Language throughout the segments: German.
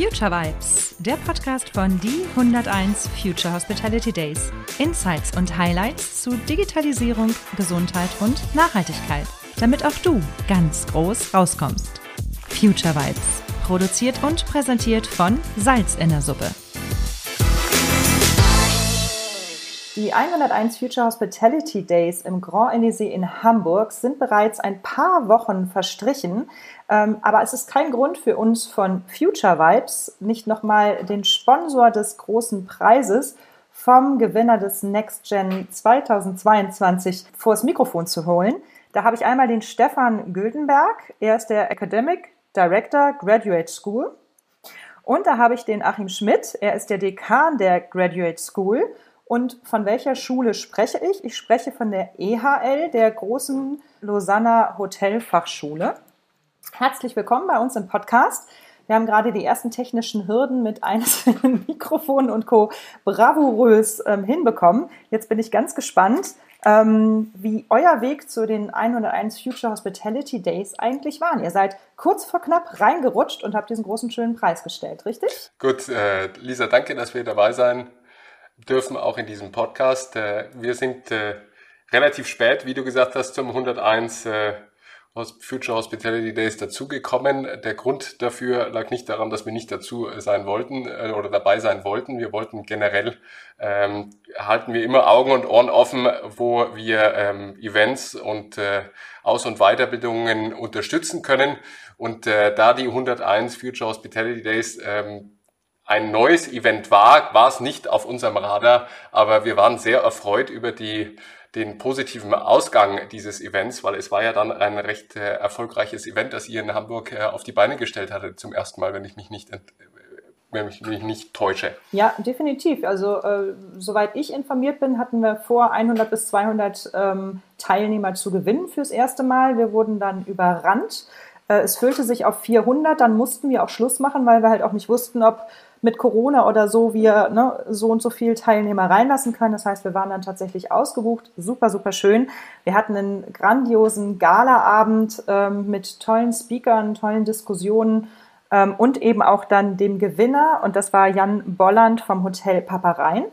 Future Vibes, der Podcast von die 101 Future Hospitality Days. Insights und Highlights zu Digitalisierung, Gesundheit und Nachhaltigkeit, damit auch du ganz groß rauskommst. Future Vibes, produziert und präsentiert von Salz in der Suppe. Die 101 Future Hospitality Days im Grand Elysée in Hamburg sind bereits ein paar Wochen verstrichen, aber es ist kein Grund für uns von Future Vibes, nicht nochmal den Sponsor des großen Preises vom Gewinner des Next Gen 2022 vors Mikrofon zu holen. Da habe ich einmal den Stefan Güldenberg, er ist der Academic Director Graduate School. Und da habe ich den Achim Schmidt, er ist der Dekan der Graduate School. Und von welcher Schule spreche ich? Ich spreche von der EHL, der großen Lausanner Hotelfachschule. Herzlich willkommen bei uns im Podcast. Wir haben gerade die ersten technischen Hürden mit einzelnen Mikrofonen und Co. bravourös hinbekommen. Jetzt bin ich ganz gespannt, wie euer Weg zu den 101 Future Hospitality Days eigentlich war. Ihr seid kurz vor knapp reingerutscht und habt diesen großen, schönen Preis gestellt, richtig? Gut, Lisa, danke, dass wir dabei sein dürfen, auch in diesem Podcast. Wir sind relativ spät, wie du gesagt hast, zum 101 Future Hospitality Days dazugekommen. Der Grund dafür lag nicht daran, dass wir nicht dazu sein wollten oder dabei sein wollten. Wir wollten generell, halten wir immer Augen und Ohren offen, wo wir Events und Aus- und Weiterbildungen unterstützen können. Und da die 101 Future Hospitality Days ein neues Event war es nicht auf unserem Radar, aber wir waren sehr erfreut über den positiven Ausgang dieses Events, weil es war ja dann ein recht erfolgreiches Event, das ihr in Hamburg auf die Beine gestellt hattet zum ersten Mal, wenn ich mich nicht täusche. Ja, definitiv. Also soweit ich informiert bin, hatten wir vor, 100 bis 200 Teilnehmer zu gewinnen fürs erste Mal. Wir wurden dann überrannt. Es füllte sich auf 400, dann mussten wir auch Schluss machen, weil wir halt auch nicht wussten, ob mit Corona oder so wir so und so viel Teilnehmer reinlassen können. Das heißt, wir waren dann tatsächlich ausgebucht. Super, super schön. Wir hatten einen grandiosen Galaabend mit tollen Speakern, tollen Diskussionen und eben auch dann dem Gewinner. Und das war Jan Bolland vom Hotel Papa Rhein.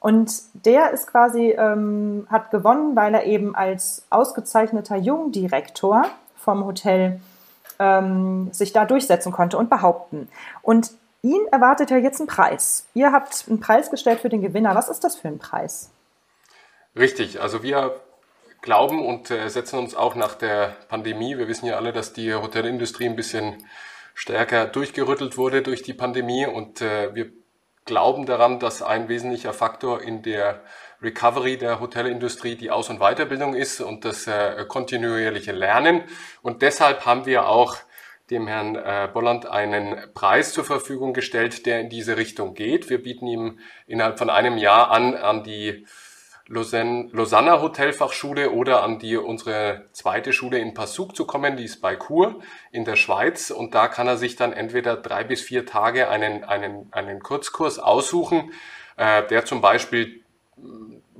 Und der ist quasi, hat gewonnen, weil er eben als ausgezeichneter Jungdirektor vom Hotel sich da durchsetzen konnte und behaupten. Und ihn erwartet ja jetzt ein Preis. Ihr habt einen Preis gestellt für den Gewinner. Was ist das für ein Preis? Richtig, also wir glauben und setzen uns auch nach der Pandemie. Wir wissen ja alle, dass die Hotelindustrie ein bisschen stärker durchgerüttelt wurde durch die Pandemie. Und wir glauben daran, dass ein wesentlicher Faktor in der Recovery der Hotelindustrie die Aus- und Weiterbildung ist und das kontinuierliche Lernen. Und deshalb haben wir auch dem Herrn Bolland einen Preis zur Verfügung gestellt, der in diese Richtung geht. Wir bieten ihm innerhalb von einem Jahr an die Lausanner Hotelfachschule oder an unsere zweite Schule in Passugg zu kommen, die ist bei Chur in der Schweiz, und da kann er sich dann entweder 3 bis 4 Tage einen Kurzkurs aussuchen, der zum Beispiel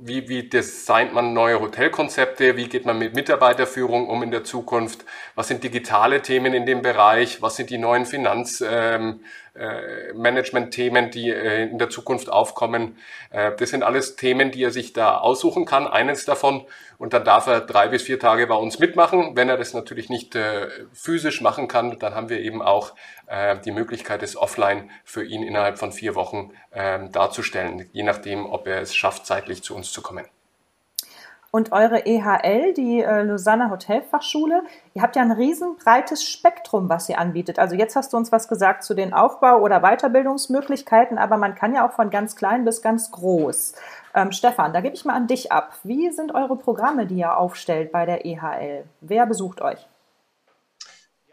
wie designt man neue Hotelkonzepte, wie geht man mit Mitarbeiterführung um in der Zukunft, was sind digitale Themen in dem Bereich, was sind die neuen Finanzmanagement-Themen, die in der Zukunft aufkommen. Das sind alles Themen, die er sich da aussuchen kann, eines davon, und dann darf er 3 bis 4 Tage bei uns mitmachen. Wenn er das natürlich nicht physisch machen kann, dann haben wir eben auch die Möglichkeit, es offline für ihn innerhalb von 4 Wochen darzustellen, je nachdem, ob er es schafft, zeitlich zu uns zu kommen. Und eure EHL, die Lausanner Hotelfachschule, ihr habt ja ein riesenbreites Spektrum, was ihr anbietet. Also jetzt hast du uns was gesagt zu den Aufbau- oder Weiterbildungsmöglichkeiten, aber man kann ja auch von ganz klein bis ganz groß. Stefan, da gebe ich mal an dich ab. Wie sind eure Programme, die ihr aufstellt bei der EHL? Wer besucht euch?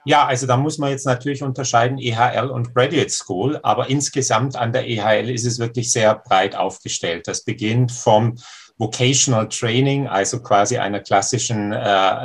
Ja, also da muss man jetzt natürlich unterscheiden, EHL und Graduate School, aber insgesamt an der EHL ist es wirklich sehr breit aufgestellt. Das beginnt vom Vocational Training, also quasi einer klassischen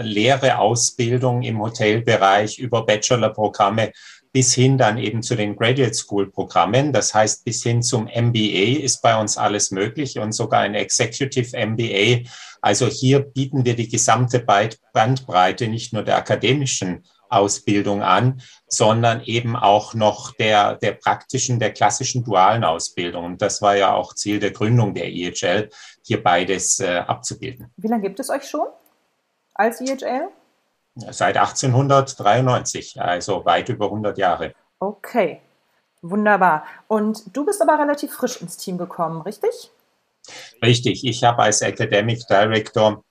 Lehre, Ausbildung im Hotelbereich, über Bachelorprogramme bis hin dann eben zu den Graduate School Programmen. Das heißt, bis hin zum MBA ist bei uns alles möglich und sogar ein Executive MBA. Also hier bieten wir die gesamte Bandbreite nicht nur der akademischen Ausbildung an, sondern eben auch noch der praktischen, der klassischen dualen Ausbildung. Und das war ja auch Ziel der Gründung der EHL, hier beides abzubilden. Wie lange gibt es euch schon als EHL? Seit 1893, also weit über 100 Jahre. Okay, wunderbar. Und du bist aber relativ frisch ins Team gekommen, richtig? Richtig, ich habe als Academic Director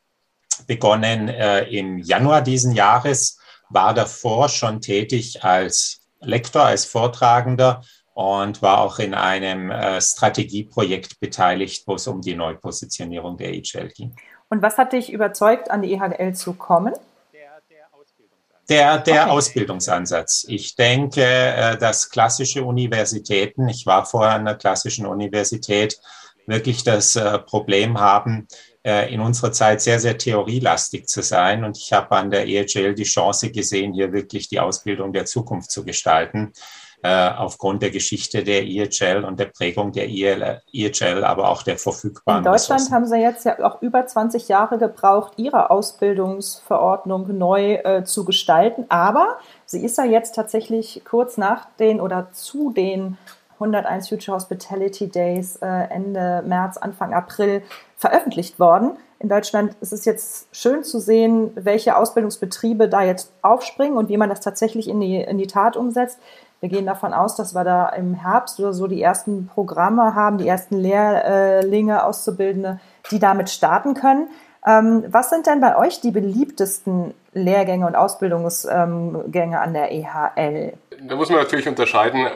begonnen im Januar diesen Jahres, war davor schon tätig als Lektor, als Vortragender und war auch in einem Strategieprojekt beteiligt, wo es um die Neupositionierung der EHL ging. Und was hat dich überzeugt, an die EHL zu kommen? Der Ausbildungsansatz. Ich denke, dass klassische Universitäten, ich war vorher an einer klassischen Universität, wirklich das Problem haben, in unserer Zeit sehr, sehr theorielastig zu sein. Und ich habe an der EHL die Chance gesehen, hier wirklich die Ausbildung der Zukunft zu gestalten, aufgrund der Geschichte der EHL und der Prägung der EHL, aber auch der verfügbaren Ressourcen. In Deutschland haben Sie jetzt ja auch über 20 Jahre gebraucht, Ihre Ausbildungsverordnung neu zu gestalten. Aber sie ist ja jetzt tatsächlich kurz nach den oder zu den 101 Future Hospitality Days Ende März, Anfang April veröffentlicht worden. In Deutschland ist es jetzt schön zu sehen, welche Ausbildungsbetriebe da jetzt aufspringen und wie man das tatsächlich in die Tat umsetzt. Wir gehen davon aus, dass wir da im Herbst oder so die ersten Programme haben, die ersten Lehrlinge, Auszubildende, die damit starten können. Was sind denn bei euch die beliebtesten Lehrgänge und Ausbildungsgänge an der EHL? Da muss man natürlich unterscheiden.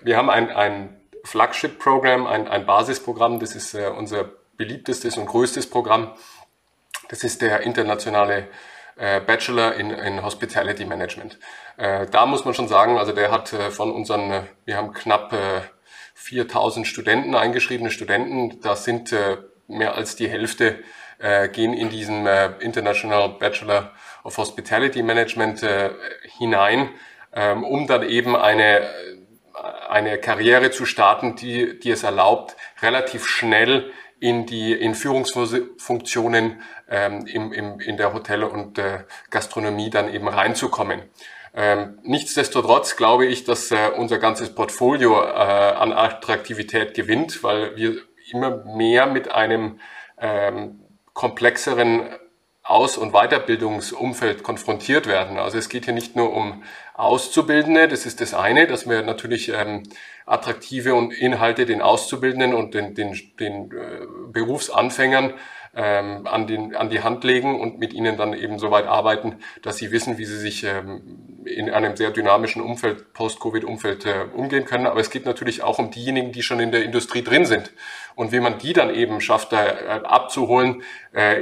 Wir haben ein Flagship-Programm, ein Basisprogramm. Das ist unser beliebtestes und größtes Programm. Das ist der internationale Bachelor in Hospitality Management. Da muss man schon sagen, also der hat von unseren, wir haben knapp 4000 Studenten, eingeschriebene Studenten. Da sind mehr als die Hälfte gehen in diesen International Bachelor of Hospitality Management hinein, um dann eben eine Karriere zu starten, die es erlaubt, relativ schnell in Führungsfunktionen in der Hotel- und Gastronomie dann eben reinzukommen. Nichtsdestotrotz glaube ich, dass unser ganzes Portfolio an Attraktivität gewinnt, weil wir immer mehr mit einem komplexeren Aus- und Weiterbildungsumfeld konfrontiert werden. Also es geht hier nicht nur um Auszubildende, das ist das eine, dass wir natürlich attraktive und Inhalte den Auszubildenden und den Berufsanfängern an die Hand legen und mit ihnen dann eben so weit arbeiten, dass sie wissen, wie sie sich in einem sehr dynamischen Umfeld, Post-Covid-Umfeld umgehen können. Aber es geht natürlich auch um diejenigen, die schon in der Industrie drin sind und wie man die dann eben schafft, da abzuholen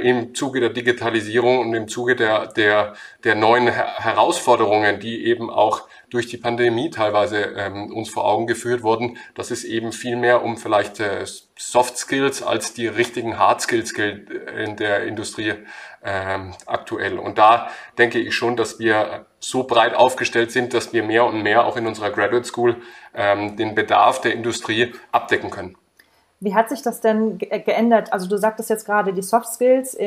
im Zuge der Digitalisierung und im Zuge der neuen Herausforderungen, die eben auch durch die Pandemie teilweise uns vor Augen geführt wurden, dass es eben viel mehr um vielleicht Soft Skills als die richtigen Hard Skills gilt in der Industrie aktuell. Und da denke ich schon, dass wir so breit aufgestellt sind, dass wir mehr und mehr auch in unserer Graduate School den Bedarf der Industrie abdecken können. Wie hat sich das denn geändert? Also du sagtest jetzt gerade die Soft Skills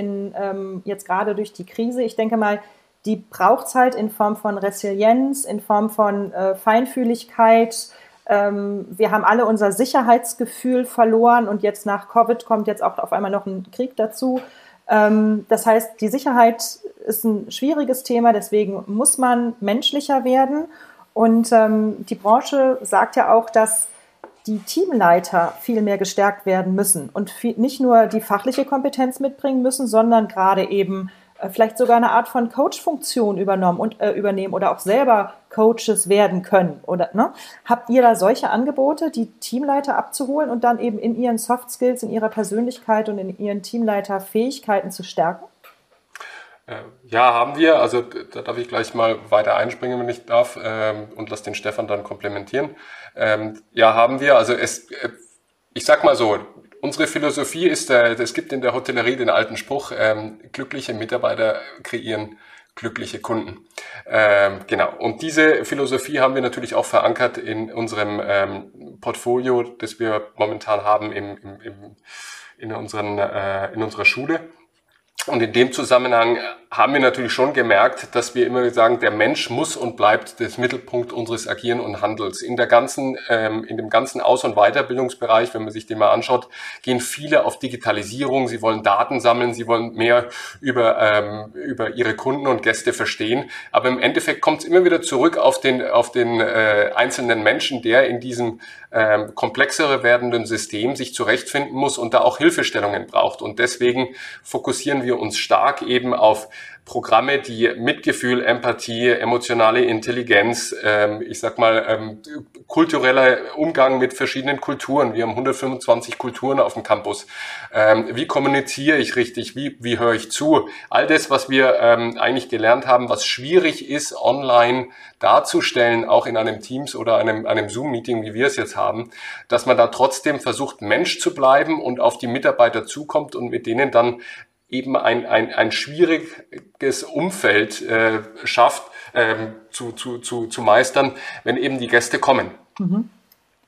jetzt gerade durch die Krise. Ich denke mal, die braucht es halt in Form von Resilienz, in Form von Feinfühligkeit. Wir haben alle unser Sicherheitsgefühl verloren und jetzt nach Covid kommt jetzt auch auf einmal noch ein Krieg dazu. Das heißt, die Sicherheit ist ein schwieriges Thema, deswegen muss man menschlicher werden. Und die Branche sagt ja auch, dass die Teamleiter viel mehr gestärkt werden müssen und nicht nur die fachliche Kompetenz mitbringen müssen, sondern gerade eben vielleicht sogar eine Art von Coach-Funktion übernehmen oder auch selber Coaches werden können, oder, ne? Habt ihr da solche Angebote, die Teamleiter abzuholen und dann eben in ihren Soft Skills, in ihrer Persönlichkeit und in ihren Teamleiterfähigkeiten zu stärken? Ja, haben wir. Also da darf ich gleich mal weiter einspringen, wenn ich darf, und lass den Stefan dann komplementieren. Ja, haben wir. Also ich sag mal so, unsere Philosophie ist, es gibt in der Hotellerie den alten Spruch, glückliche Mitarbeiter kreieren glückliche Kunden. Genau. Und diese Philosophie haben wir natürlich auch verankert in unserem Portfolio, das wir momentan haben in unserer Schule. Und in dem Zusammenhang haben wir natürlich schon gemerkt, dass wir immer sagen, der Mensch muss und bleibt das Mittelpunkt unseres Agieren und Handels. In dem ganzen Aus- und Weiterbildungsbereich, wenn man sich den mal anschaut, gehen viele auf Digitalisierung. Sie wollen Daten sammeln, sie wollen mehr über ihre Kunden und Gäste verstehen. Aber im Endeffekt kommt es immer wieder zurück auf den einzelnen Menschen, der in diesem komplexere werdenden System sich zurechtfinden muss und da auch Hilfestellungen braucht. Und deswegen fokussieren wir uns stark eben auf Programme, die Mitgefühl, Empathie, emotionale Intelligenz, kultureller Umgang mit verschiedenen Kulturen. Wir haben 125 Kulturen auf dem Campus. Wie kommuniziere ich richtig? Wie höre ich zu? All das, was wir eigentlich gelernt haben, was schwierig ist, online darzustellen, auch in einem Teams oder einem Zoom-Meeting, wie wir es jetzt haben, dass man da trotzdem versucht, Mensch zu bleiben und auf die Mitarbeiter zukommt und mit denen dann eben ein schwieriges Umfeld schafft zu meistern, wenn eben die Gäste kommen. Mhm.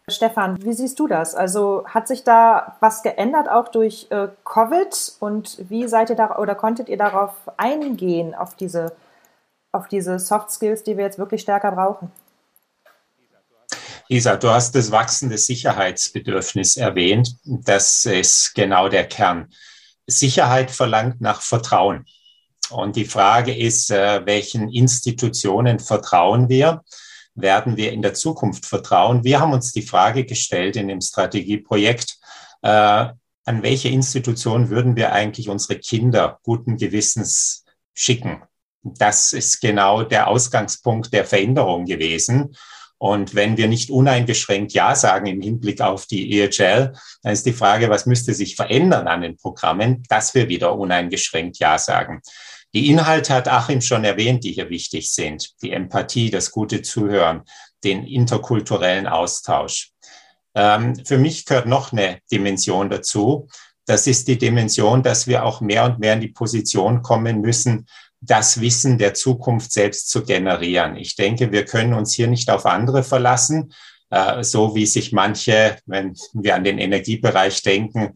Stefan, wie siehst du das? Also hat sich da was geändert auch durch Covid und wie seid ihr da oder konntet ihr darauf eingehen, auf diese Soft Skills, die wir jetzt wirklich stärker brauchen? Lisa, du hast das wachsende Sicherheitsbedürfnis erwähnt. Das ist genau der Kern. Sicherheit verlangt nach Vertrauen. Und die Frage ist, welchen Institutionen vertrauen wir? Werden wir in der Zukunft vertrauen? Wir haben uns die Frage gestellt in dem Strategieprojekt, an welche Institution würden wir eigentlich unsere Kinder guten Gewissens schicken? Das ist genau der Ausgangspunkt der Veränderung gewesen. Und wenn wir nicht uneingeschränkt Ja sagen im Hinblick auf die EHL, dann ist die Frage, was müsste sich verändern an den Programmen, dass wir wieder uneingeschränkt Ja sagen. Die Inhalte hat Achim schon erwähnt, die hier wichtig sind. Die Empathie, das gute Zuhören, den interkulturellen Austausch. Für mich gehört noch eine Dimension dazu. Das ist die Dimension, dass wir auch mehr und mehr in die Position kommen müssen, das Wissen der Zukunft selbst zu generieren. Ich denke, wir können uns hier nicht auf andere verlassen, so wie sich manche, wenn wir an den Energiebereich denken,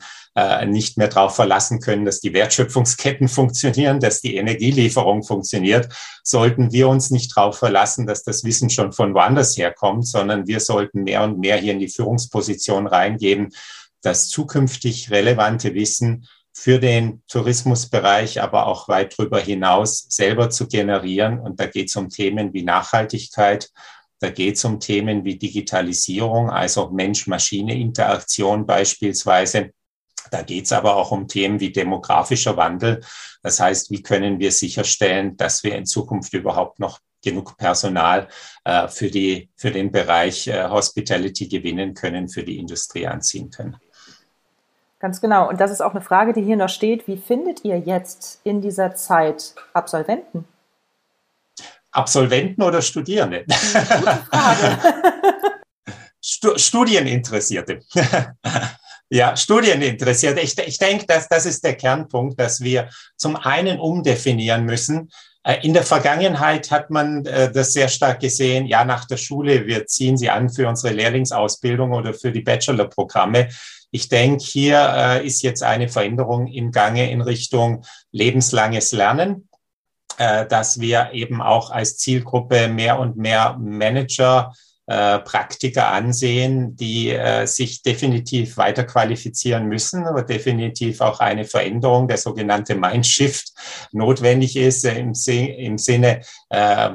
nicht mehr darauf verlassen können, dass die Wertschöpfungsketten funktionieren, dass die Energielieferung funktioniert. Sollten wir uns nicht darauf verlassen, dass das Wissen schon von woanders herkommt, sondern wir sollten mehr und mehr hier in die Führungsposition reingeben, das zukünftig relevante Wissen für den Tourismusbereich, aber auch weit darüber hinaus selber zu generieren. Und da geht es um Themen wie Nachhaltigkeit, da geht es um Themen wie Digitalisierung, also Mensch-Maschine-Interaktion beispielsweise. Da geht es aber auch um Themen wie demografischer Wandel. Das heißt, wie können wir sicherstellen, dass wir in Zukunft überhaupt noch genug Personal für den Bereich Hospitality gewinnen können, für die Industrie anziehen können. Ganz genau. Und das ist auch eine Frage, die hier noch steht. Wie findet ihr jetzt in dieser Zeit Absolventen? Absolventen oder Studierende? Gute Frage. Studieninteressierte. Ja, Studieninteressierte. Ich denke, das ist der Kernpunkt, dass wir zum einen umdefinieren müssen. In der Vergangenheit hat man das sehr stark gesehen, ja, nach der Schule, wir ziehen sie an für unsere Lehrlingsausbildung oder für die Bachelorprogramme. Ich denke, hier ist jetzt eine Veränderung im Gange in Richtung lebenslanges Lernen, dass wir eben auch als Zielgruppe mehr und mehr Manager, Praktiker ansehen, die sich definitiv weiter qualifizieren müssen, aber definitiv auch eine Veränderung, der sogenannte Mindshift, notwendig ist im Sinne,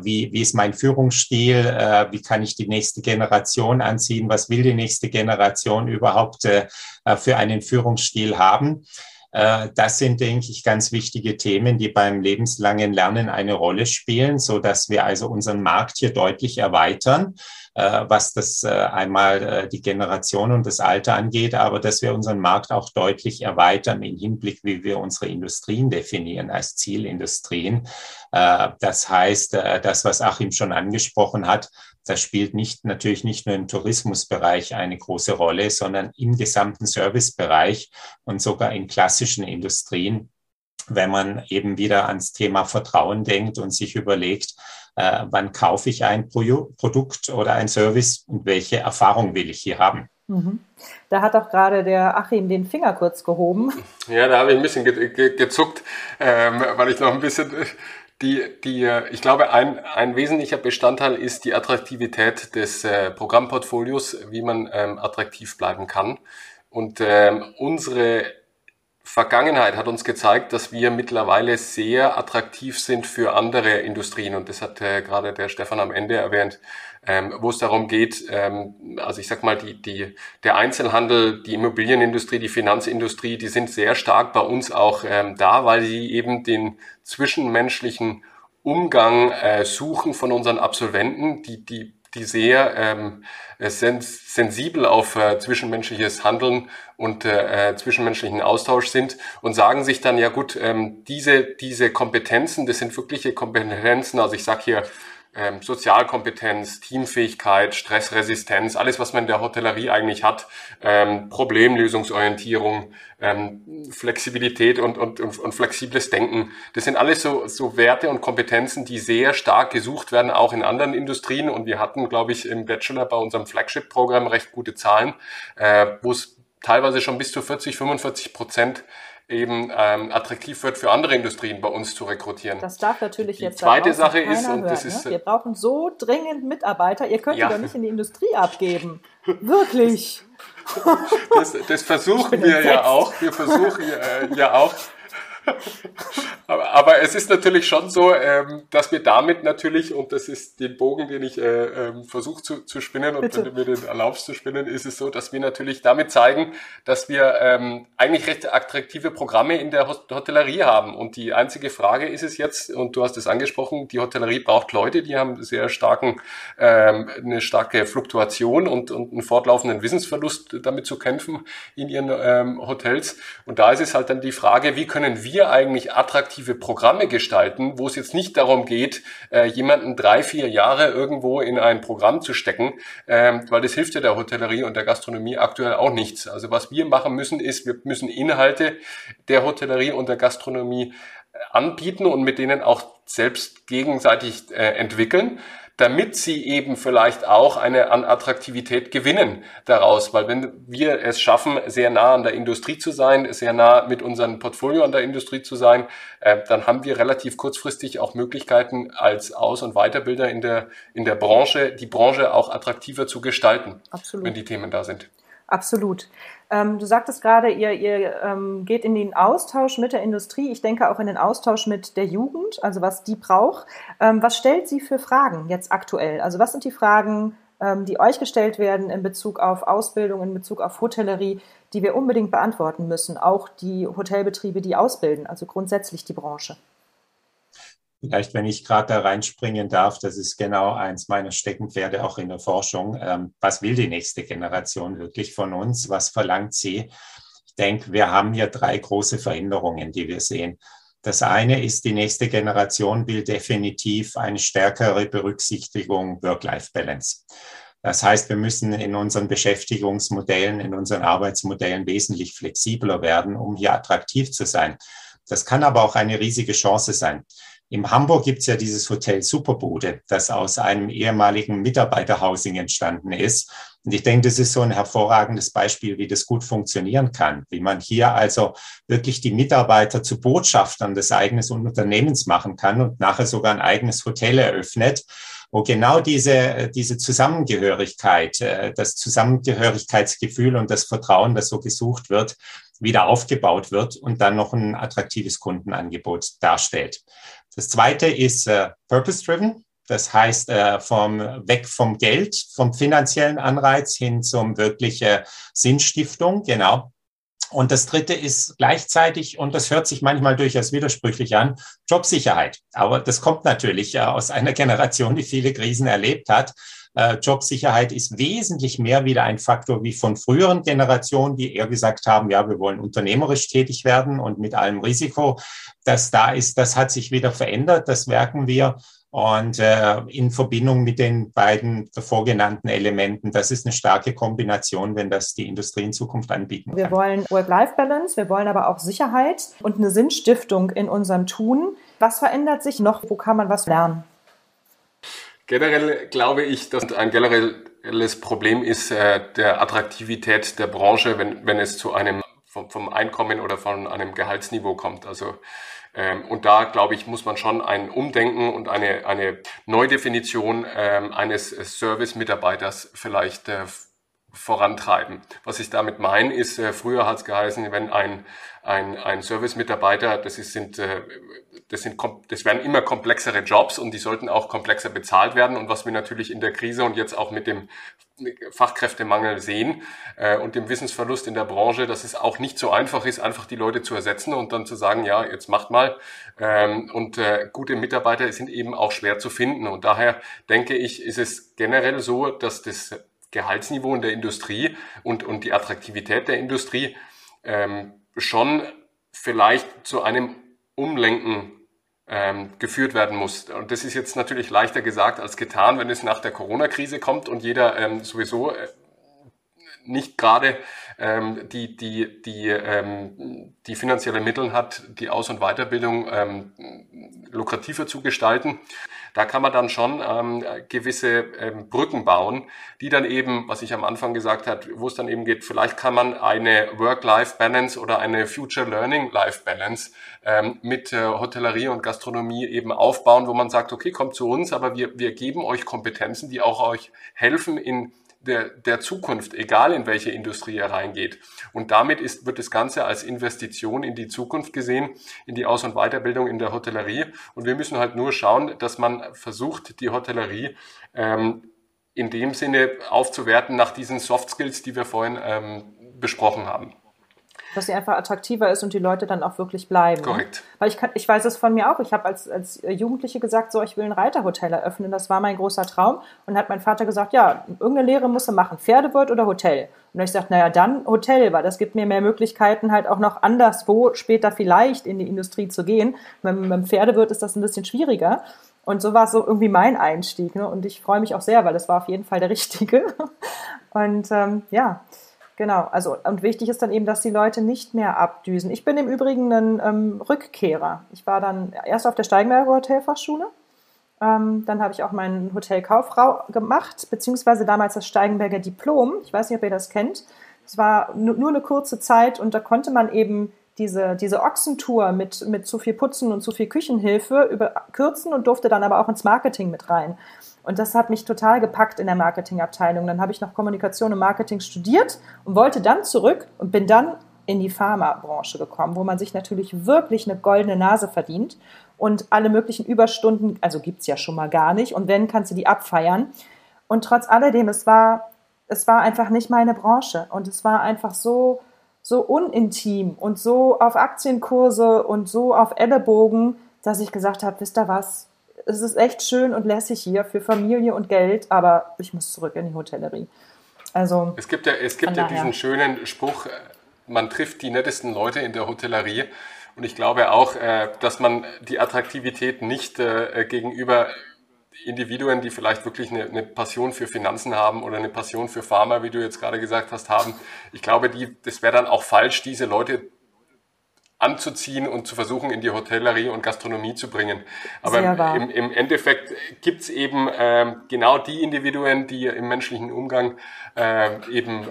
wie ist mein Führungsstil, wie kann ich die nächste Generation anziehen, was will die nächste Generation überhaupt für einen Führungsstil haben. Das sind, denke ich, ganz wichtige Themen, die beim lebenslangen Lernen eine Rolle spielen, so dass wir also unseren Markt hier deutlich erweitern, was das einmal die Generation und das Alter angeht, aber dass wir unseren Markt auch deutlich erweitern im Hinblick, wie wir unsere Industrien definieren als Zielindustrien. Das heißt, das, was Achim schon angesprochen hat, das spielt natürlich nicht nur im Tourismusbereich eine große Rolle, sondern im gesamten Servicebereich und sogar in klassischen Industrien, wenn man eben wieder ans Thema Vertrauen denkt und sich überlegt, wann kaufe ich ein Produkt oder ein Service und welche Erfahrung will ich hier haben. Da hat auch gerade der Achim den Finger kurz gehoben. Ja, da habe ich ein bisschen gezuckt, weil ich noch ein bisschen... Ich glaube, ein wesentlicher Bestandteil ist die Attraktivität des Programmportfolios, wie man attraktiv bleiben kann. Und unsere Vergangenheit hat uns gezeigt, dass wir mittlerweile sehr attraktiv sind für andere Industrien. Und das hat gerade der Stefan am Ende erwähnt, wo es darum geht, also ich sag mal, der Einzelhandel, die Immobilienindustrie, die Finanzindustrie, die sind sehr stark bei uns auch da, weil sie eben den zwischenmenschlichen Umgang suchen von unseren Absolventen, die sehr sensibel auf zwischenmenschliches Handeln und zwischenmenschlichen Austausch sind und sagen sich dann, ja gut, diese Kompetenzen, das sind wirkliche Kompetenzen, also ich sag hier, Sozialkompetenz, Teamfähigkeit, Stressresistenz, alles, was man in der Hotellerie eigentlich hat, Problemlösungsorientierung, Flexibilität und flexibles Denken. Das sind alles so Werte und Kompetenzen, die sehr stark gesucht werden, auch in anderen Industrien. Und wir hatten, glaube ich, im Bachelor bei unserem Flagship-Programm recht gute Zahlen, wo es teilweise schon bis zu 40-45% eben attraktiv wird, für andere Industrien bei uns zu rekrutieren. Das darf natürlich jetzt sein. Die zweite Sache ist, und das ist... Wir brauchen so dringend Mitarbeiter, ihr könnt die doch nicht in die Industrie abgeben. Wirklich. Das versuchen wir ja auch. Wir versuchen ja auch. Aber es ist natürlich schon so, dass wir damit natürlich, und das ist den Bogen, den ich versuche zu spinnen, und wenn du mir den erlaubst zu spinnen, ist es so, dass wir natürlich damit zeigen, dass wir eigentlich recht attraktive Programme in der Hotellerie haben. Und die einzige Frage ist es jetzt, und du hast es angesprochen, die Hotellerie braucht Leute, die haben eine starke Fluktuation und einen fortlaufenden Wissensverlust damit zu kämpfen in ihren Hotels. Und da ist es halt dann die Frage, wie können wir eigentlich attraktive Programme gestalten, wo es jetzt nicht darum geht, jemanden 3-4 Jahre irgendwo in ein Programm zu stecken, weil das hilft ja der Hotellerie und der Gastronomie aktuell auch nichts. Also was wir machen müssen, ist, wir müssen Inhalte der Hotellerie und der Gastronomie anbieten und mit denen auch selbst gegenseitig entwickeln, damit sie eben vielleicht auch an Attraktivität gewinnen daraus. Weil wenn wir es schaffen, sehr nah an der Industrie zu sein, sehr nah mit unserem Portfolio an der Industrie zu sein, dann haben wir relativ kurzfristig auch Möglichkeiten, als Aus- und Weiterbilder in der Branche, die Branche auch attraktiver zu gestalten, Absolut. Wenn die Themen da sind. Absolut. Du sagtest gerade, ihr geht in den Austausch mit der Industrie. Ich denke auch in den Austausch mit der Jugend, also was die braucht. Was stellt sie für Fragen jetzt aktuell? Also was sind die Fragen, die euch gestellt werden in Bezug auf Ausbildung, in Bezug auf Hotellerie, die wir unbedingt beantworten müssen? Auch die Hotelbetriebe, die ausbilden, also grundsätzlich die Branche. Vielleicht, wenn ich gerade da reinspringen darf, das ist genau eins meiner Steckenpferde auch in der Forschung. Was will die nächste Generation wirklich von uns? Was verlangt sie? Ich denke, wir haben hier 3 große Veränderungen, die wir sehen. Das eine ist, die nächste Generation will definitiv eine stärkere Berücksichtigung Work-Life-Balance. Das heißt, wir müssen in unseren Beschäftigungsmodellen, in unseren Arbeitsmodellen wesentlich flexibler werden, um hier attraktiv zu sein. Das kann aber auch eine riesige Chance sein. Im Hamburg gibt es ja dieses Hotel Superbude, das aus einem ehemaligen Mitarbeiterhousing entstanden ist. Und ich denke, das ist so ein hervorragendes Beispiel, wie das gut funktionieren kann, wie man hier also wirklich die Mitarbeiter zu Botschaftern des eigenen Unternehmens machen kann und nachher sogar ein eigenes Hotel eröffnet, wo genau diese Zusammengehörigkeit, das Zusammengehörigkeitsgefühl und das Vertrauen, das so gesucht wird, wieder aufgebaut wird und dann noch ein attraktives Kundenangebot darstellt. Das zweite ist purpose-driven. Das heißt, weg vom Geld, vom finanziellen Anreiz hin zum wirklichen Sinnstiftung, genau. Und das dritte ist gleichzeitig, und das hört sich manchmal durchaus widersprüchlich an, Jobsicherheit. Aber das kommt natürlich aus einer Generation, die viele Krisen erlebt hat. Jobsicherheit ist wesentlich mehr wieder ein Faktor wie von früheren Generationen, die eher gesagt haben, ja, wir wollen unternehmerisch tätig werden und mit allem Risiko, das da ist, das hat sich wieder verändert, das merken wir. Und in Verbindung mit den beiden davor genannten Elementen, das ist eine starke Kombination, wenn das die Industrie in Zukunft anbieten kann. Wir wollen Work-Life-Balance, wir wollen aber auch Sicherheit und eine Sinnstiftung in unserem Tun. Was verändert sich noch? Wo kann man was lernen? Generell glaube ich, dass ein generell Das Problem ist der Attraktivität der Branche, wenn es zu einem vom Einkommen oder von einem Gehaltsniveau kommt. Also und da, glaube ich, muss man schon ein Umdenken und eine Neudefinition eines Service-Mitarbeiters vielleicht vorantreiben. Was ich damit meine, ist, früher hat es geheißen, wenn ein Service-Mitarbeiter, das werden immer komplexere Jobs und die sollten auch komplexer bezahlt werden. Und was wir natürlich in der Krise und jetzt auch mit dem Fachkräftemangel sehen und dem Wissensverlust in der Branche, dass es auch nicht so einfach ist, einfach die Leute zu ersetzen und dann zu sagen, ja, jetzt macht mal. Und gute Mitarbeiter sind eben auch schwer zu finden. Und daher denke ich, ist es generell so, dass das Gehaltsniveau in der Industrie und die Attraktivität der Industrie schon vielleicht zu einem Umlenken geführt werden muss. Und das ist jetzt natürlich leichter gesagt als getan, wenn es nach der Corona-Krise kommt und jeder sowieso nicht gerade die finanziellen Mittel hat, die Aus- und Weiterbildung lukrativer zu gestalten. Da kann man dann schon gewisse Brücken bauen, die dann eben, was ich am Anfang gesagt habe, wo es dann eben geht, vielleicht kann man eine Work-Life-Balance oder eine Future-Learning-Life-Balance mit Hotellerie und Gastronomie eben aufbauen, wo man sagt, okay, kommt zu uns, aber wir geben euch Kompetenzen, die auch euch helfen in der Zukunft, egal in welche Industrie er reingeht. Und damit wird das Ganze als Investition in die Zukunft gesehen, in die Aus- und Weiterbildung in der Hotellerie. Und wir müssen halt nur schauen, dass man versucht, die Hotellerie in dem Sinne aufzuwerten nach diesen Soft Skills, die wir vorhin besprochen haben. Dass sie einfach attraktiver ist und die Leute dann auch wirklich bleiben. Korrekt. Weil ich weiß es von mir auch. Ich habe als Jugendliche gesagt, so, ich will ein Reiterhotel eröffnen. Das war mein großer Traum. Und hat mein Vater gesagt, ja, irgendeine Lehre musst du machen. Pferdewirt oder Hotel? Und ich sagte, naja, dann Hotel, weil das gibt mir mehr Möglichkeiten, halt auch noch anderswo später vielleicht in die Industrie zu gehen. Mit einem Pferdewirt ist das ein bisschen schwieriger. Und so war es so irgendwie mein Einstieg. Ne? Und ich freue mich auch sehr, weil das war auf jeden Fall der richtige. Und ja. Genau, also und wichtig ist dann eben, dass die Leute nicht mehr abdüsen. Ich bin im Übrigen ein Rückkehrer. Ich war dann erst auf der Steigenberger Hotelfachschule, dann habe ich auch meine Hotelkauffrau gemacht, beziehungsweise damals das Steigenberger Diplom. Ich weiß nicht, ob ihr das kennt. Es war nur eine kurze Zeit und da konnte man eben diese Ochsentour mit zu viel Putzen und zu viel Küchenhilfe überkürzen und durfte dann aber auch ins Marketing mit rein. Und das hat mich total gepackt in der Marketingabteilung. Dann habe ich noch Kommunikation und Marketing studiert und wollte dann zurück und bin dann in die Pharmabranche gekommen, wo man sich natürlich wirklich eine goldene Nase verdient und alle möglichen Überstunden, also gibt es ja schon mal gar nicht und wenn, kannst du die abfeiern. Und trotz alledem, es war einfach nicht meine Branche und es war einfach so unintim und so auf Aktienkurse und so auf Ellenbogen, dass ich gesagt habe, wisst ihr was? Es ist echt schön und lässig hier für Familie und Geld, aber ich muss zurück in die Hotellerie. Also es gibt ja diesen schönen Spruch, man trifft die nettesten Leute in der Hotellerie und ich glaube auch, dass man die Attraktivität nicht gegenüber Individuen, die vielleicht wirklich eine Passion für Finanzen haben oder eine Passion für Pharma, wie du jetzt gerade gesagt hast, haben. Ich glaube, das wäre dann auch falsch, diese Leute anzuziehen und zu versuchen, in die Hotellerie und Gastronomie zu bringen. Aber im Endeffekt gibt es eben genau die Individuen, die im menschlichen Umgang eben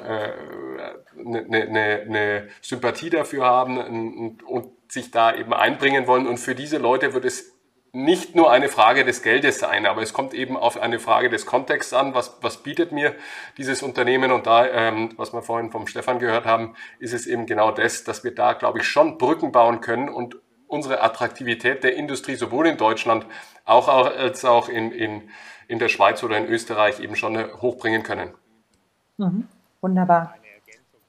eine Sympathie dafür haben und sich da eben einbringen wollen. Und für diese Leute wird es nicht nur eine Frage des Geldes sein, aber es kommt eben auf eine Frage des Kontexts an, was bietet mir dieses Unternehmen und da, was wir vorhin vom Stefan gehört haben, ist es eben genau das, dass wir da, glaube ich, schon Brücken bauen können und unsere Attraktivität der Industrie sowohl in Deutschland als auch in der Schweiz oder in Österreich eben schon hochbringen können. Mhm. Wunderbar.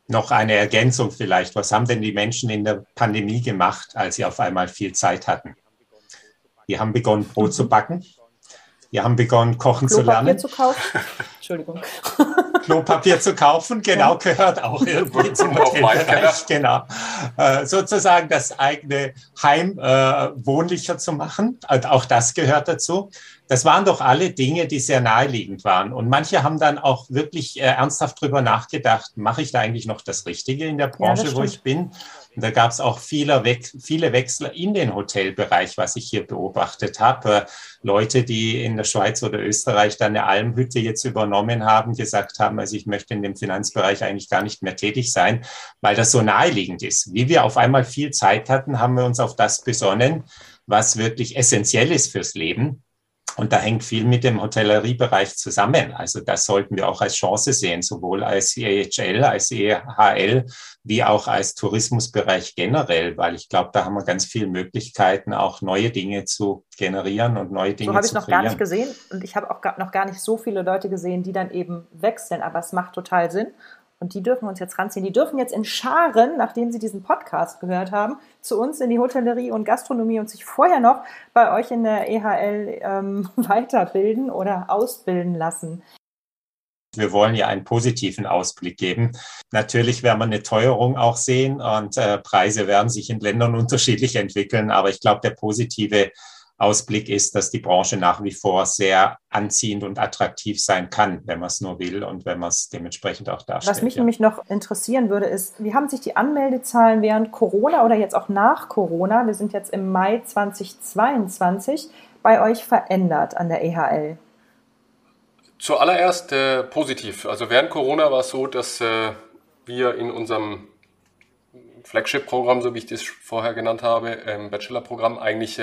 Noch eine Ergänzung vielleicht. Was haben denn die Menschen in der Pandemie gemacht, als sie auf einmal viel Zeit hatten? Die haben begonnen, Brot zu backen. Die haben begonnen, kochen zu lernen. Klopapier zu kaufen. Entschuldigung. Klopapier zu kaufen, genau, gehört auch irgendwie zum Hotelbereich, genau. Sozusagen das eigene Heim wohnlicher zu machen, auch das gehört dazu. Das waren doch alle Dinge, die sehr naheliegend waren. Und manche haben dann auch wirklich ernsthaft drüber nachgedacht, mache ich da eigentlich noch das Richtige in der Branche, ja, wo ich bin? Und da gab es auch viele Wechsler in den Hotelbereich, was ich hier beobachtet habe. Leute, die in der Schweiz oder Österreich dann eine Almhütte jetzt übernommen haben, gesagt haben, also ich möchte in dem Finanzbereich eigentlich gar nicht mehr tätig sein, weil das so naheliegend ist. Wie wir auf einmal viel Zeit hatten, haben wir uns auf das besonnen, was wirklich essentiell ist fürs Leben. Und da hängt viel mit dem Hotelleriebereich zusammen. Also das sollten wir auch als Chance sehen, sowohl als EHL, als EHL, wie auch als Tourismusbereich generell, weil ich glaube, da haben wir ganz viele Möglichkeiten, auch neue Dinge zu generieren und neue Dinge zu kreieren. So habe ich noch gar nicht gesehen und ich habe auch noch gar nicht so viele Leute gesehen, die dann eben wechseln, aber es macht total Sinn. Und die dürfen uns jetzt ranziehen. Die dürfen jetzt in Scharen, nachdem sie diesen Podcast gehört haben, zu uns in die Hotellerie und Gastronomie und sich vorher noch bei euch in der EHL weiterbilden oder ausbilden lassen. Wir wollen ja einen positiven Ausblick geben. Natürlich werden wir eine Teuerung auch sehen und Preise werden sich in Ländern unterschiedlich entwickeln. Aber ich glaube, der positive Ausblick ist, dass die Branche nach wie vor sehr anziehend und attraktiv sein kann, wenn man es nur will und wenn man es dementsprechend auch darstellt. Was mich nämlich noch interessieren würde, ist, wie haben sich die Anmeldezahlen während Corona oder jetzt auch nach Corona, wir sind jetzt im Mai 2022, bei euch verändert an der EHL? Zuallererst positiv. Also während Corona war es so, dass wir in unserem Flagship-Programm, so wie ich das vorher genannt habe, im Bachelor-Programm eigentlich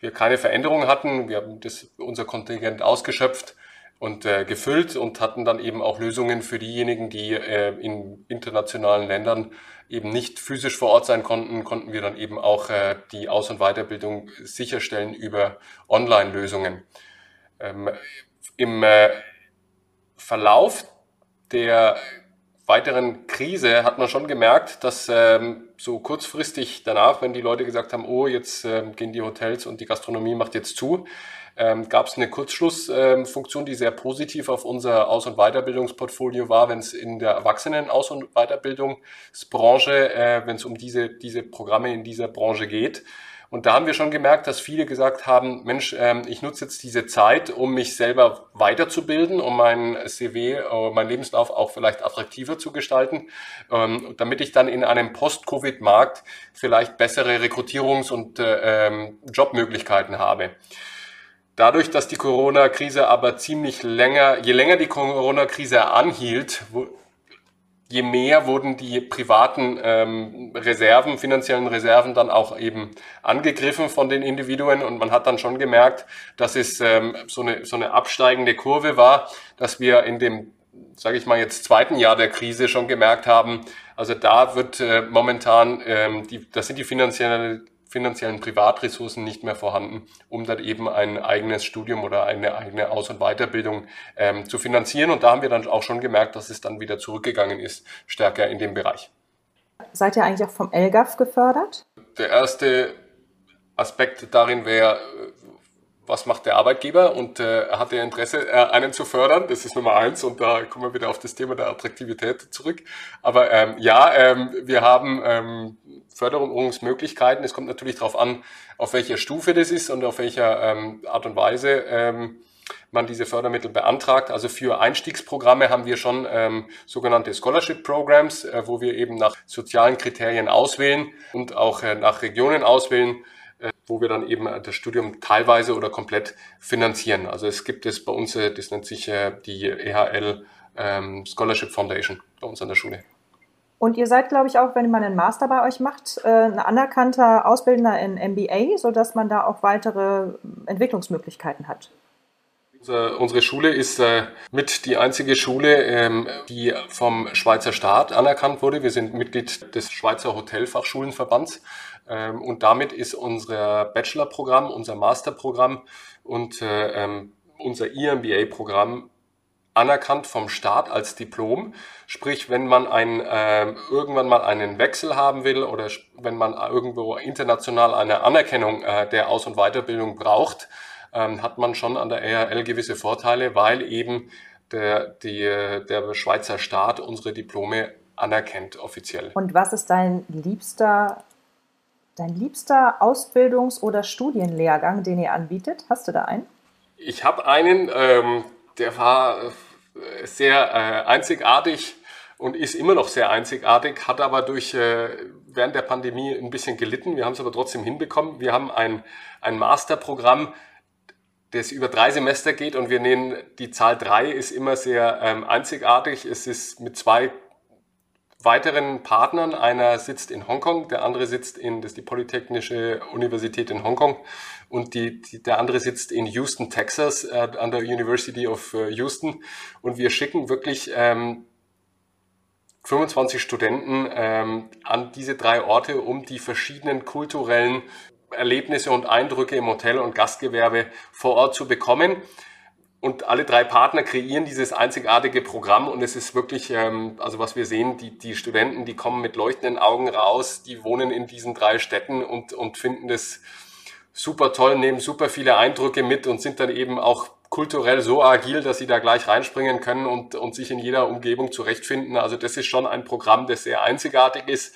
wir keine Veränderung hatten. Wir haben unser Kontingent ausgeschöpft und gefüllt und hatten dann eben auch Lösungen für diejenigen, die in internationalen Ländern eben nicht physisch vor Ort sein konnten, konnten wir dann eben auch die Aus- und Weiterbildung sicherstellen über Online-Lösungen. Im Verlauf der weiteren Krise hat man schon gemerkt, dass so kurzfristig danach, wenn die Leute gesagt haben, oh, jetzt gehen die Hotels und die Gastronomie macht jetzt zu, gab es eine Kurzschlussfunktion, die sehr positiv auf unser Aus- und Weiterbildungsportfolio war, wenn es in der Erwachsenen-Aus- und Weiterbildungsbranche, wenn es um diese Programme in dieser Branche geht. Und da haben wir schon gemerkt, dass viele gesagt haben, Mensch, ich nutze jetzt diese Zeit, um mich selber weiterzubilden, um mein CV, meinen Lebenslauf auch vielleicht attraktiver zu gestalten, damit ich dann in einem Post-Covid-Markt vielleicht bessere Rekrutierungs- und Jobmöglichkeiten habe. Dadurch, dass die Corona-Krise aber je länger die Corona-Krise anhielt, je mehr wurden die privaten finanziellen Reserven dann auch eben angegriffen von den Individuen. Und man hat dann schon gemerkt, dass es so eine absteigende Kurve war, dass wir in dem, sage ich mal jetzt, zweiten Jahr der Krise schon gemerkt haben, also da wird momentan, da sind die finanziellen Privatressourcen nicht mehr vorhanden, um dann eben ein eigenes Studium oder eine eigene Aus- und Weiterbildung zu finanzieren. Und da haben wir dann auch schon gemerkt, dass es dann wieder zurückgegangen ist, stärker in dem Bereich. Seid ihr eigentlich auch vom LGAF gefördert? Der erste Aspekt darin wäre, was macht der Arbeitgeber und hat der Interesse, einen zu fördern? Das ist Nummer 1 und da kommen wir wieder auf das Thema der Attraktivität zurück. Aber wir haben Förderungsmöglichkeiten. Es kommt natürlich darauf an, auf welcher Stufe das ist und auf welcher Art und Weise man diese Fördermittel beantragt. Also für Einstiegsprogramme haben wir schon sogenannte Scholarship Programs, wo wir eben nach sozialen Kriterien auswählen und auch nach Regionen auswählen, wo wir dann eben das Studium teilweise oder komplett finanzieren. Also es gibt es bei uns, das nennt sich die EHL Scholarship Foundation bei uns an der Schule. Und ihr seid, glaube ich, auch, wenn man einen Master bei euch macht, ein anerkannter Ausbildender in MBA, sodass man da auch weitere Entwicklungsmöglichkeiten hat. Unsere Schule ist mit die einzige Schule, die vom Schweizer Staat anerkannt wurde. Wir sind Mitglied des Schweizer Hotelfachschulenverbands. Und damit ist unser Bachelorprogramm, unser Masterprogramm und unser EMBA-Programm anerkannt vom Staat als Diplom. Sprich, wenn man irgendwann mal einen Wechsel haben will oder wenn man irgendwo international eine Anerkennung der Aus- und Weiterbildung braucht, hat man schon an der EHL gewisse Vorteile, weil eben der Schweizer Staat unsere Diplome anerkennt offiziell. Und was ist dein liebster Ausbildungs- oder Studienlehrgang, den ihr anbietet? Hast du da einen? Ich habe einen, der war sehr einzigartig und ist immer noch sehr einzigartig, hat aber während der Pandemie ein bisschen gelitten. Wir haben es aber trotzdem hinbekommen. Wir haben ein Masterprogramm, das über 3 Semester geht, und wir nehmen die Zahl 3 ist immer sehr einzigartig. Es ist mit 2 weiteren Partnern. Einer sitzt in Hongkong, der andere sitzt das ist die Polytechnische Universität in Hongkong, und der andere sitzt in Houston, Texas, an der University of Houston. Und wir schicken wirklich 25 Studenten an diese 3 Orte, um die verschiedenen kulturellen Erlebnisse und Eindrücke im Hotel- und Gastgewerbe vor Ort zu bekommen. Und alle 3 Partner kreieren dieses einzigartige Programm, und es ist wirklich, also was wir sehen, die Studenten, die kommen mit leuchtenden Augen raus, die wohnen in diesen 3 Städten und finden das super toll, nehmen super viele Eindrücke mit und sind dann eben auch kulturell so agil, dass sie da gleich reinspringen können und sich in jeder Umgebung zurechtfinden. Also das ist schon ein Programm, das sehr einzigartig ist,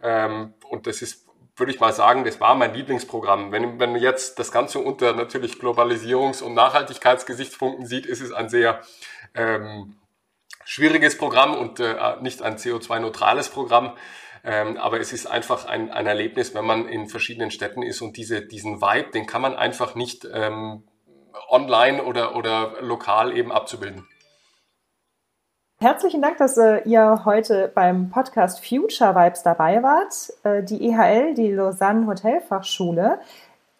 und das ist, würde ich mal sagen, das war mein Lieblingsprogramm. Wenn man jetzt das Ganze unter natürlich Globalisierungs- und Nachhaltigkeitsgesichtspunkten sieht, ist es ein sehr schwieriges Programm und nicht ein CO2-neutrales Programm. Aber es ist einfach ein Erlebnis, wenn man in verschiedenen Städten ist, und diesen Vibe, den kann man einfach nicht online oder lokal eben abzubilden. Herzlichen Dank, dass ihr heute beim Podcast Future Vibes dabei wart. Die EHL, die Lausanne Hotelfachschule,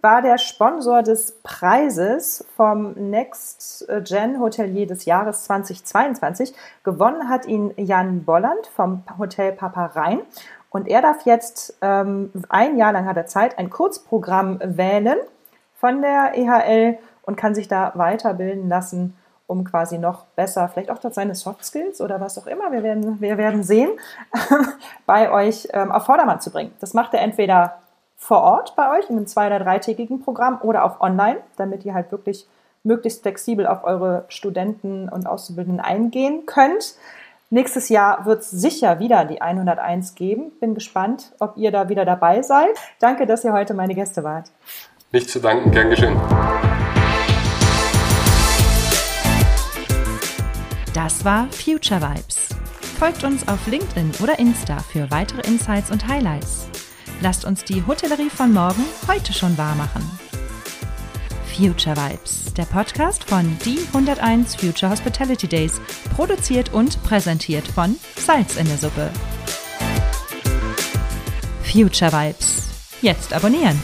war der Sponsor des Preises vom Next Gen Hotelier des Jahres 2022. Gewonnen hat ihn Jan Bolland vom Hotel Papa Rhein. Und er darf jetzt, ein Jahr lang hat er Zeit, ein Kurzprogramm wählen von der EHL und kann sich da weiterbilden lassen, um quasi noch besser, vielleicht auch dort seine Soft Skills oder was auch immer, wir werden sehen, bei euch auf Vordermann zu bringen. Das macht er entweder vor Ort bei euch in einem 2- oder 3-tägigen Programm oder auch online, damit ihr halt wirklich möglichst flexibel auf eure Studenten und Auszubildenden eingehen könnt. Nächstes Jahr wird es sicher wieder die 101 geben. Bin gespannt, ob ihr da wieder dabei seid. Danke, dass ihr heute meine Gäste wart. Nicht zu danken, gern geschehen. Das war Future Vibes. Folgt uns auf LinkedIn oder Insta für weitere Insights und Highlights. Lasst uns die Hotellerie von morgen heute schon wahr machen. Future Vibes, der Podcast von die 101 Future Hospitality Days, produziert und präsentiert von Salz in der Suppe. Future Vibes, jetzt abonnieren!